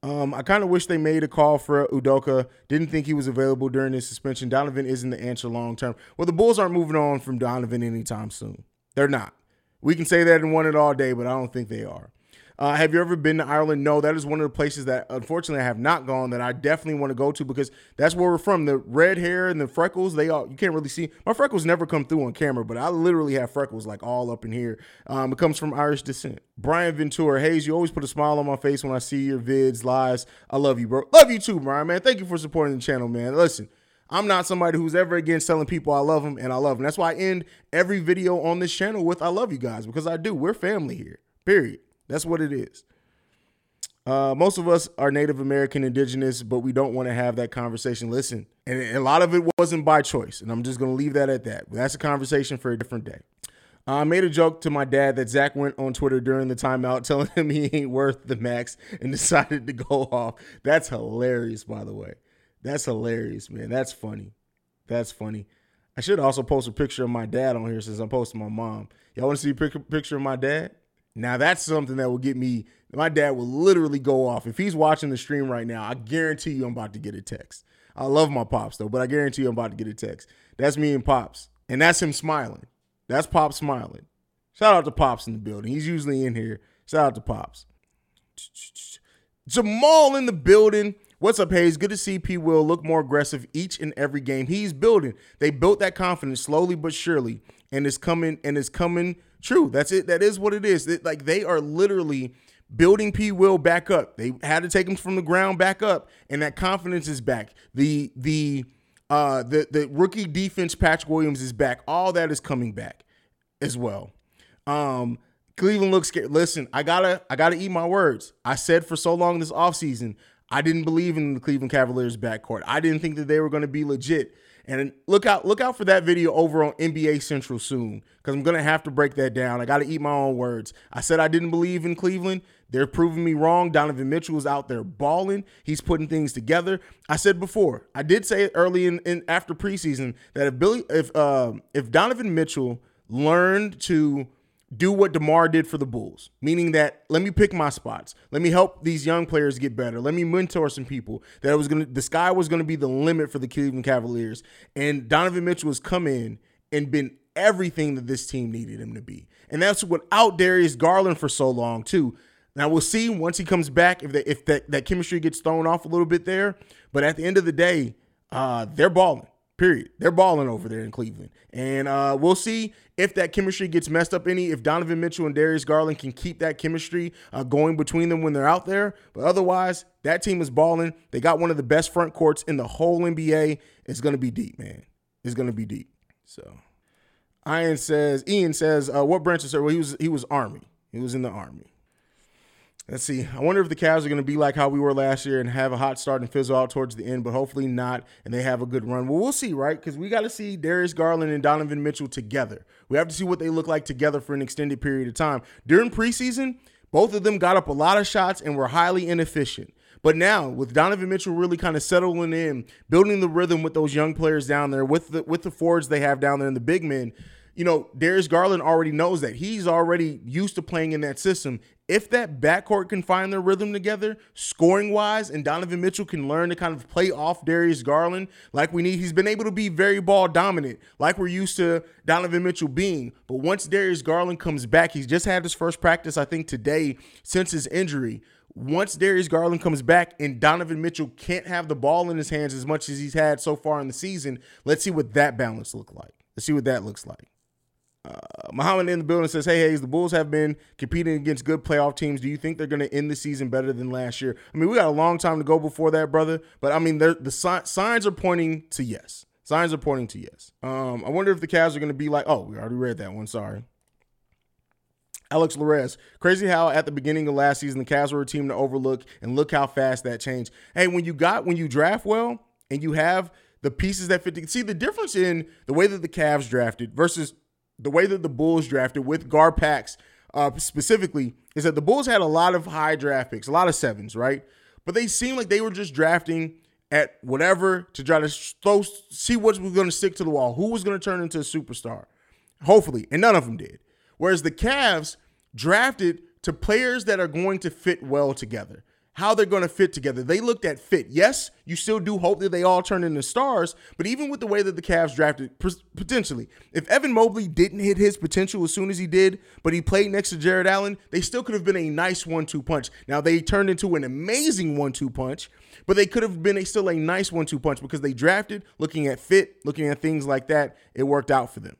Um, I kind of wish they made a call for Udoka. Didn't think he was available during his suspension. Donovan isn't the answer long term. Well, the Bulls aren't moving on from Donovan anytime soon. They're not. We can say that and want it all day, but I don't think they are. Uh, have you ever been to Ireland? No, that is one of the places that, unfortunately, I have not gone, that I definitely want to go to, because that's where we're from. The red hair and the freckles, they all, you can't really see. My freckles never come through on camera, but I literally have freckles like all up in here. Um, it comes from Irish descent. Brian Ventura, Hayes, you always put a smile on my face when I see your vids, lives. I love you, bro. Love you too, Brian, man. Thank you for supporting the channel, man. Listen, I'm not somebody who's ever against telling people I love them, and I love them. That's why I end every video on this channel with I love you guys, because I do. We're family here, period. That's what it is. Uh, most of us are Native American, indigenous, but we don't want to have that conversation. Listen, and a lot of it wasn't by choice, and I'm just going to leave that at that. That's a conversation for a different day. I made a joke to my dad that Zach went on Twitter during the timeout telling him he ain't worth the max and decided to go off. That's hilarious, by the way. That's hilarious, man. That's funny. That's funny. I should also post a picture of my dad on here, since I'm posting my mom. Y'all want to see a picture of my dad? Now, that's something that will get me. My dad will literally go off. If he's watching the stream right now, I guarantee you I'm about to get a text. I love my pops, though, but I guarantee you I'm about to get a text. That's me and Pops. And that's him smiling. That's Pops smiling. Shout out to Pops in the building. He's usually in here. Shout out to Pops. Jamal in the building. What's up, Hayes? Good to see P. Will look more aggressive each and every game. He's building. They built that confidence slowly but surely, and it's coming. And it's coming true. That's it. That is what it is. It, like they are literally building P. Will back up. They had to take him from the ground back up, and that confidence is back. The the uh, the the rookie defense, Patrick Williams, is back. All that is coming back as well. Um, Cleveland looks scared. Listen, I gotta I gotta eat my words. I said for so long this offseason, I didn't believe in the Cleveland Cavaliers backcourt. I didn't think that they were going to be legit. And look out, look out for that video over on N B A Central soon, because I'm going to have to break that down. I got to eat my own words. I said I didn't believe in Cleveland. They're proving me wrong. Donovan Mitchell is out there balling. He's putting things together. I said before, I did say it early in, in after preseason that if Billy, if uh, if Donovan Mitchell learned to do what DeMar did for the Bulls, meaning that let me pick my spots. Let me help these young players get better. Let me mentor some people. That it was gonna, the sky was going to be the limit for the Cleveland Cavaliers. And Donovan Mitchell has come in and been everything that this team needed him to be. And that's without Darius Garland for so long, too. Now, we'll see once he comes back if, they, if that, that chemistry gets thrown off a little bit there. But at the end of the day, uh, they're balling. Period. They're balling over there in Cleveland. And uh, we'll see if that chemistry gets messed up any, if Donovan Mitchell and Darius Garland can keep that chemistry uh, going between them when they're out there. But otherwise, that team is balling. They got one of the best front courts in the whole N B A. It's going to be deep, man. It's going to be deep. So Ian says, Ian says, uh, what branch is there? Well, he was, he was Army. He was in the Army. Let's see. I wonder if the Cavs are going to be like how we were last year and have a hot start and fizzle out towards the end, but hopefully not, and they have a good run. Well, we'll see, right? Because we got to see Darius Garland and Donovan Mitchell together. We have to see what they look like together for an extended period of time. During preseason, both of them got up a lot of shots and were highly inefficient. But now, with Donovan Mitchell really kind of settling in, building the rhythm with those young players down there, with the with the forwards they have down there and the big men, you know, Darius Garland already knows that. He's already used to playing in that system. If that backcourt can find their rhythm together, scoring-wise, and Donovan Mitchell can learn to kind of play off Darius Garland like we need. He's been able to be very ball dominant like we're used to Donovan Mitchell being. But once Darius Garland comes back, he's just had his first practice, I think, today since his injury. Once Darius Garland comes back and Donovan Mitchell can't have the ball in his hands as much as he's had so far in the season, let's see what that balance look like. Let's see what that looks like. Uh, Muhammad in the building says, hey, Hayes, the Bulls have been competing against good playoff teams. Do you think they're going to end the season better than last year? I mean, we got a long time to go before that, brother. But, I mean, the si- signs are pointing to yes. Signs are pointing to yes. Um, I wonder if the Cavs are going to be like, oh, we already read that one. Sorry. Alex Larez, crazy how at the beginning of last season, the Cavs were a team to overlook, and look how fast that changed. Hey, when you got, when you draft well and you have the pieces that fit. To, see, the difference in the way that the Cavs drafted versus the way that the Bulls drafted with guard packs uh, specifically is that the Bulls had a lot of high draft picks, a lot of sevens, right? But they seemed like they were just drafting at whatever to try to throw, see what was going to stick to the wall, who was going to turn into a superstar, hopefully, and none of them did. Whereas the Cavs drafted to players that are going to fit well together, how they're going to fit together. They looked at fit. Yes, you still do hope that they all turn into stars, but even with the way that the Cavs drafted, potentially, if Evan Mobley didn't hit his potential as soon as he did, but he played next to Jared Allen, they still could have been a nice one two punch. Now, they turned into an amazing one two punch, but they could have been a, still a nice one two punch because they drafted, looking at fit, looking at things like that. It worked out for them.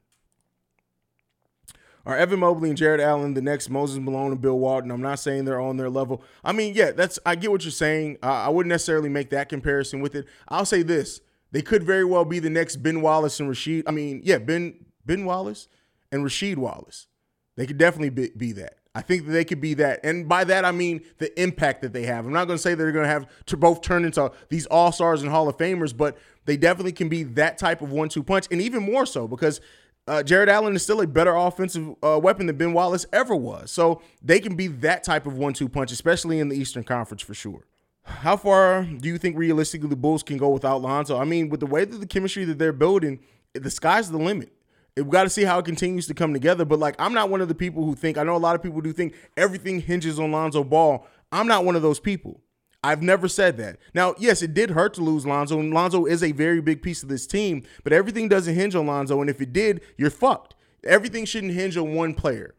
Are Evan Mobley and Jared Allen the next Moses Malone and Bill Walton? I'm not saying they're on their level. I mean, yeah, that's I get what you're saying. Uh, I wouldn't necessarily make that comparison with it. I'll say this. They could very well be the next Ben Wallace and Rasheed. I mean, yeah, Ben Ben Wallace and Rasheed Wallace. They could definitely be, be that. I think that they could be that. And by that, I mean the impact that they have. I'm not going to say they're going to have to both turn into these all-stars and Hall of Famers, but they definitely can be that type of one two punch, and even more so because – Uh, Jared Allen is still a better offensive uh, weapon than Ben Wallace ever was. So they can be that type of one two punch, especially in the Eastern Conference for sure. How far do you think realistically the Bulls can go without Lonzo? I mean, with the way that the chemistry that they're building, the sky's the limit. We've got to see how it continues to come together. But, like, I'm not one of the people who think – I know a lot of people do think everything hinges on Lonzo Ball. I'm not one of those people. I've never said that. Now, yes, it did hurt to lose Lonzo, and Lonzo is a very big piece of this team, but everything doesn't hinge on Lonzo, and if it did, you're fucked. Everything shouldn't hinge on one player.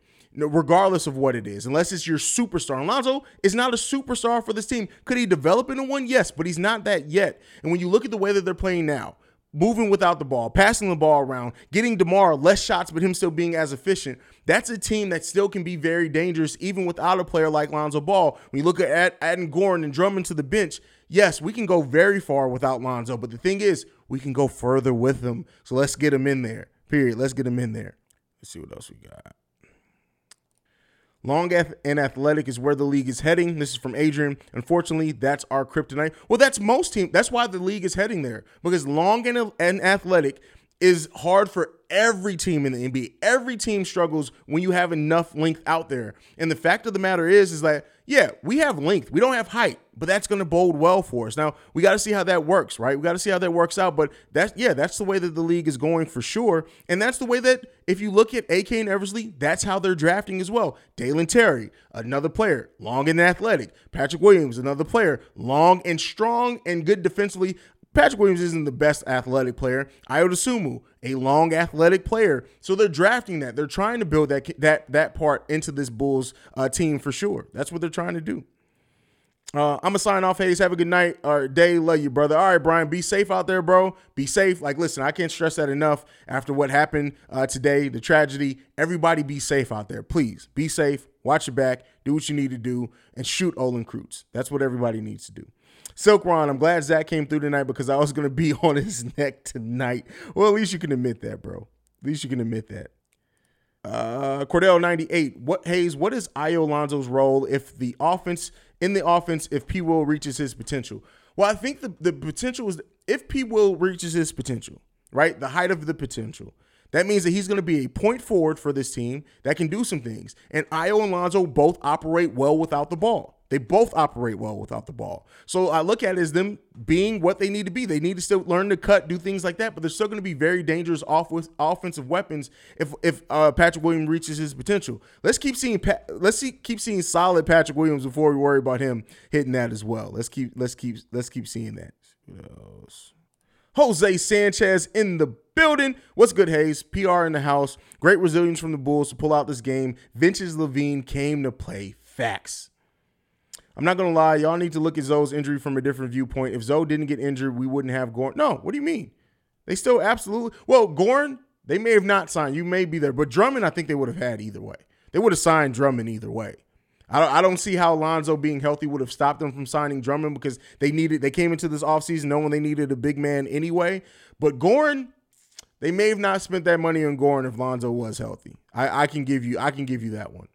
regardless of what it is, unless it's your superstar. And Lonzo is not a superstar for this team. Could he develop into one? Yes, but he's not that yet. And when you look at the way that they're playing now, moving without the ball, passing the ball around, getting DeMar less shots, but him still being as efficient, that's a team that still can be very dangerous even without a player like Lonzo Ball. When you look at adding Goran and Drummond to the bench, yes, we can go very far without Lonzo, but the thing is, we can go further with him. So let's get him in there, period. Let's get him in there. Let's see what else we got. Long and athletic is where the league is heading. This is from Adrian. Unfortunately, that's our kryptonite. Well, that's most teams. That's why the league is heading there, because long and, and athletic is hard for every team in the N B A. Every team struggles when you have enough length out there. And the fact of the matter is, is that, yeah, we have length. We don't have height, but that's going to bode well for us. Now, we got to see how that works, right? We got to see how that works out. But that's, yeah, that's the way that the league is going for sure. And that's the way that if you look at A K and Eversley, that's how they're drafting as well. Daylon Terry, another player, long and athletic. Patrick Williams, another player, long and strong and good defensively. Patrick Williams isn't the best athletic player. Ayo Dosunmu, a long athletic player. So they're drafting that. They're trying to build that that that part into this Bulls uh, team for sure. That's what they're trying to do. Uh, I'm going to sign off. Hayes, have a good night or day. Love you, brother. All right, Brian, be safe out there, bro. Be safe. Like, listen, I can't stress that enough after what happened uh, today, the tragedy. Everybody be safe out there. Please be safe. Watch your back. Do what you need to do and shoot Olin Krutz. That's what everybody needs to do. Silk Ron, I'm glad Zach came through tonight because I was going to be on his neck tonight. Well, at least you can admit that, bro. At least you can admit that. Uh, Cordell ninety-eight, what Hayes, what is Ayo Lonzo's role if the offense in the offense if P. Will reaches his potential? Well, I think the, the potential is if P. Will reaches his potential, right? The height of the potential. That means that he's going to be a point forward for this team that can do some things. And Ayo and Lonzo both operate well without the ball. They both operate well without the ball. So I look at it as them being what they need to be. They need to still learn to cut, do things like that, but they're still going to be very dangerous off with offensive weapons if if uh, Patrick Williams reaches his potential. Let's keep seeing pa- let's see, keep seeing solid Patrick Williams before we worry about him hitting that as well. Let's keep let's keep let's keep seeing that. Jose Sanchez in the building. What's good, Hayes? P R in the house. Great resilience from the Bulls to pull out this game. Vintage LaVine came to play. Facts. I'm not going to lie. Y'all need to look at Zoe's injury from a different viewpoint. If Zoe didn't get injured, we wouldn't have Goran. No, what do you mean? They still absolutely. Well, Goran, they may have not signed. You may be there. But Drummond, I think they would have had either way. They would have signed Drummond either way. I don't, I don't see how Lonzo being healthy would have stopped them from signing Drummond because they needed. They came into this offseason knowing they needed a big man anyway. But Goran, they may have not spent that money on Goran if Lonzo was healthy. I, I can give you. I can give you that one.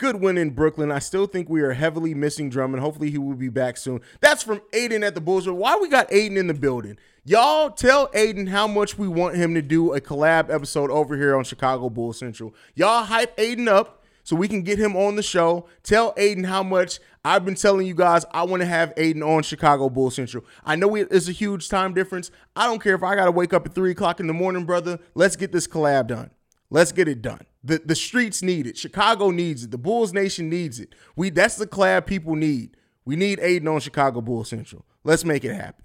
Good win in Brooklyn. I still think we are heavily missing Drummond. Hopefully he will be back soon. That's from Aiden at the Bulls. Why we got Aiden in the building? Y'all tell Aiden how much we want him to do a collab episode over here on Chicago Bulls Central. Y'all hype Aiden up so we can get him on the show. Tell Aiden how much I've been telling you guys I want to have Aiden on Chicago Bulls Central. I know it's a huge time difference. I don't care if I got to wake up at three o'clock in the morning, brother. Let's get this collab done. Let's get it done. The the streets need it. Chicago needs it. The Bulls Nation needs it. We That's the collab people need. We need Aiden on Chicago Bulls Central. Let's make it happen.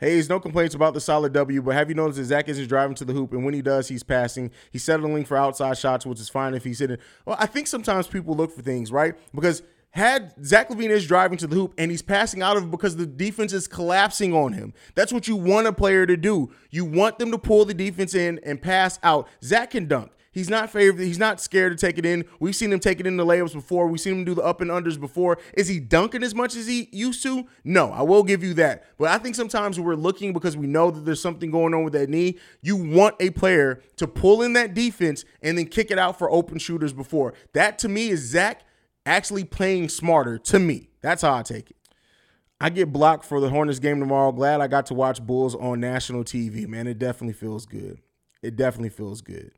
Hayes, no complaints about the solid W, but have you noticed that Zach isn't driving to the hoop, and when he does, he's passing. He's settling for outside shots, which is fine if he's hitting. Well, I think sometimes people look for things, right? Because had Zach LaVine is driving to the hoop and he's passing out of it because the defense is collapsing on him. That's what you want a player to do. You want them to pull the defense in and pass out. Zach can dunk. He's not favored. He's not scared to take it in. We've seen him take it in the layups before. We've seen him do the up and unders before. Is he dunking as much as he used to? No, I will give you that. But I think sometimes we're looking because we know that there's something going on with that knee. You want a player to pull in that defense and then kick it out for open shooters before. That to me is Zach actually playing smarter to me. That's how I take it. I get blocked for the Hornets game tomorrow. Glad I got to watch Bulls on national T V, man. It definitely feels good. It definitely feels good.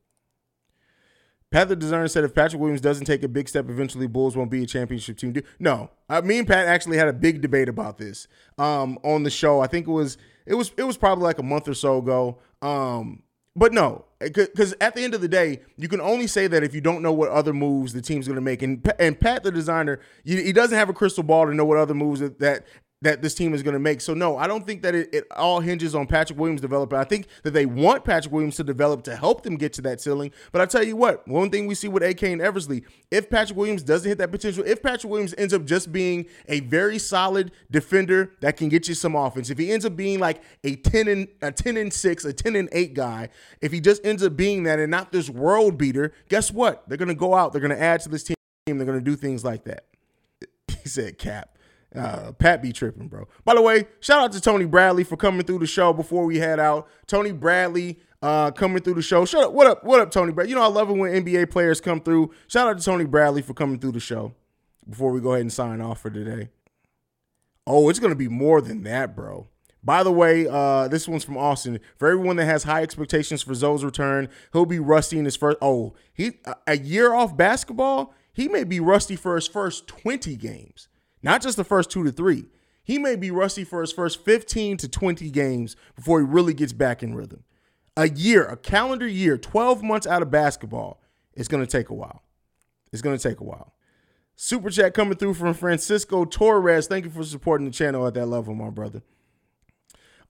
Pat the Designer said if Patrick Williams doesn't take a big step, eventually Bulls won't be a championship team. No, I, me and Pat actually had a big debate about this um, on the show. I think it was it was it was probably like a month or so ago. Um, but no. Because at the end of the day, you can only say that if you don't know what other moves the team's going to make. And, and Pat, the designer, he doesn't have a crystal ball to know what other moves that that this team is going to make. So, no, I don't think that it, it all hinges on Patrick Williams developing. I think that they want Patrick Williams to develop to help them get to that ceiling. But I tell you what, one thing we see with A K and Eversley, if Patrick Williams doesn't hit that potential, if Patrick Williams ends up just being a very solid defender that can get you some offense, if he ends up being like a ten and six, a ten and eight guy, if he just ends up being that and not this world beater, guess what? They're going to go out. They're going to add to this team. They're going to do things like that. He said cap. Uh, Pat be tripping, bro. By the way, shout out to Tony Bradley for coming through the show before we head out. Tony Bradley uh, coming through the show. Shut up. What up? What up, Tony Bradley? You know, I love it when N B A players come through. Shout out to Tony Bradley for coming through the show before we go ahead and sign off for today. Oh, it's going to be more than that, bro. By the way, uh, this one's from Austin. For everyone that has high expectations for Zoe's return, he'll be rusty in his first. Oh, he a year off basketball? He may be rusty for his first twenty games. Not just the first two to three. He may be rusty for his first fifteen to twenty games before he really gets back in rhythm. A year, a calendar year, twelve months out of basketball, it's going to take a while. It's going to take a while. Super chat coming through from Francisco Torres. Thank you for supporting the channel at that level, my brother.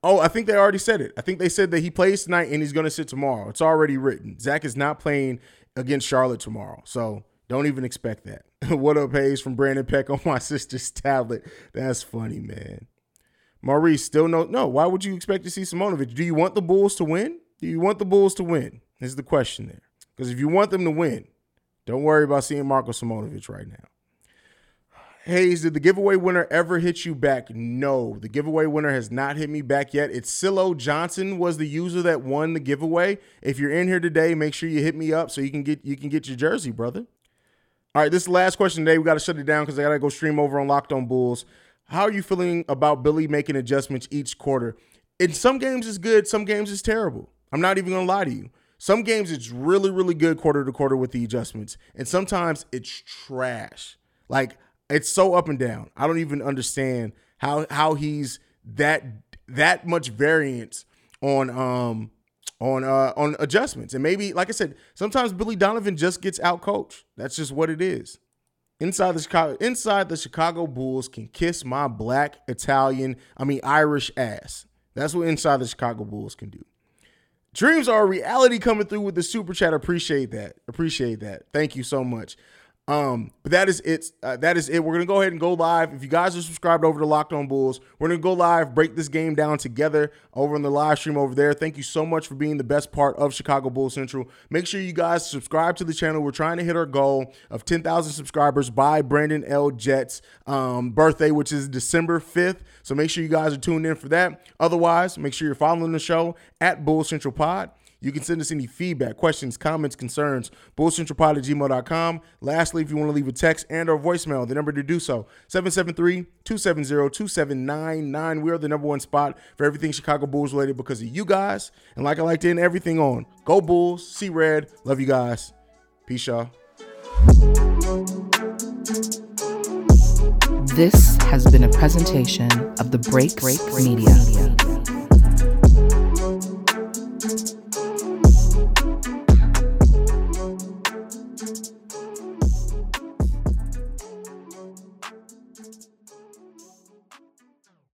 Oh, I think they already said it. I think they said that he plays tonight and he's going to sit tomorrow. It's already written. Zach is not playing against Charlotte tomorrow, so don't even expect that. What up, Hayes, from Brandon Peck on my sister's tablet. That's funny, man. Maurice, still no. No, why would you expect to see Simonovic? Do you want the Bulls to win? Do you want the Bulls to win? Is the question there. Because if you want them to win, don't worry about seeing Marco Simonovic right now. Hayes, did the giveaway winner ever hit you back? No, the giveaway winner has not hit me back yet. It's Silo Johnson was the user that won the giveaway. If you're in here today, make sure you hit me up so you can get you can get your jersey, brother. All right, this is the last question today. We got to shut it down because I got to go stream over on Locked on Bulls. How are you feeling about Billy making adjustments each quarter? In some games it's good, some games it's terrible. I'm not even going to lie to you. Some games it's really, really good quarter to quarter with the adjustments. And sometimes it's trash. Like, it's so up and down. I don't even understand how how he's that that much variance on um on uh, on adjustments. And maybe, like I said, sometimes Billy Donovan just gets out-coached. That's just what it is. Inside the Chicago, inside the Chicago Bulls can kiss my black, Italian, I mean Irish ass. That's what Inside the Chicago Bulls can do. Dreams are a reality coming through with the Super Chat. Appreciate that. Appreciate that. Thank you so much. Um, but that is it. Uh, that is it. We're going to go ahead and go live. If you guys are subscribed over to Locked on Bulls, we're going to go live, break this game down together over on the live stream over there. Thank you so much for being the best part of Chicago Bulls Central. Make sure you guys subscribe to the channel. We're trying to hit our goal of ten thousand subscribers by Brandon L. Jett's um, birthday, which is December fifth. So make sure you guys are tuned in for that. Otherwise, make sure you're following the show at Bulls Central Pod. You can send us any feedback, questions, comments, concerns, bullcentralpod at gmail dot com. Lastly, if you want to leave a text and or voicemail, the number to do so, seven seven three, two seven zero, two seven nine nine. We are the number one spot for everything Chicago Bulls related because of you guys. And like I like to end everything on, go Bulls, see red, love you guys. Peace, y'all. This has been a presentation of the Break Break Media.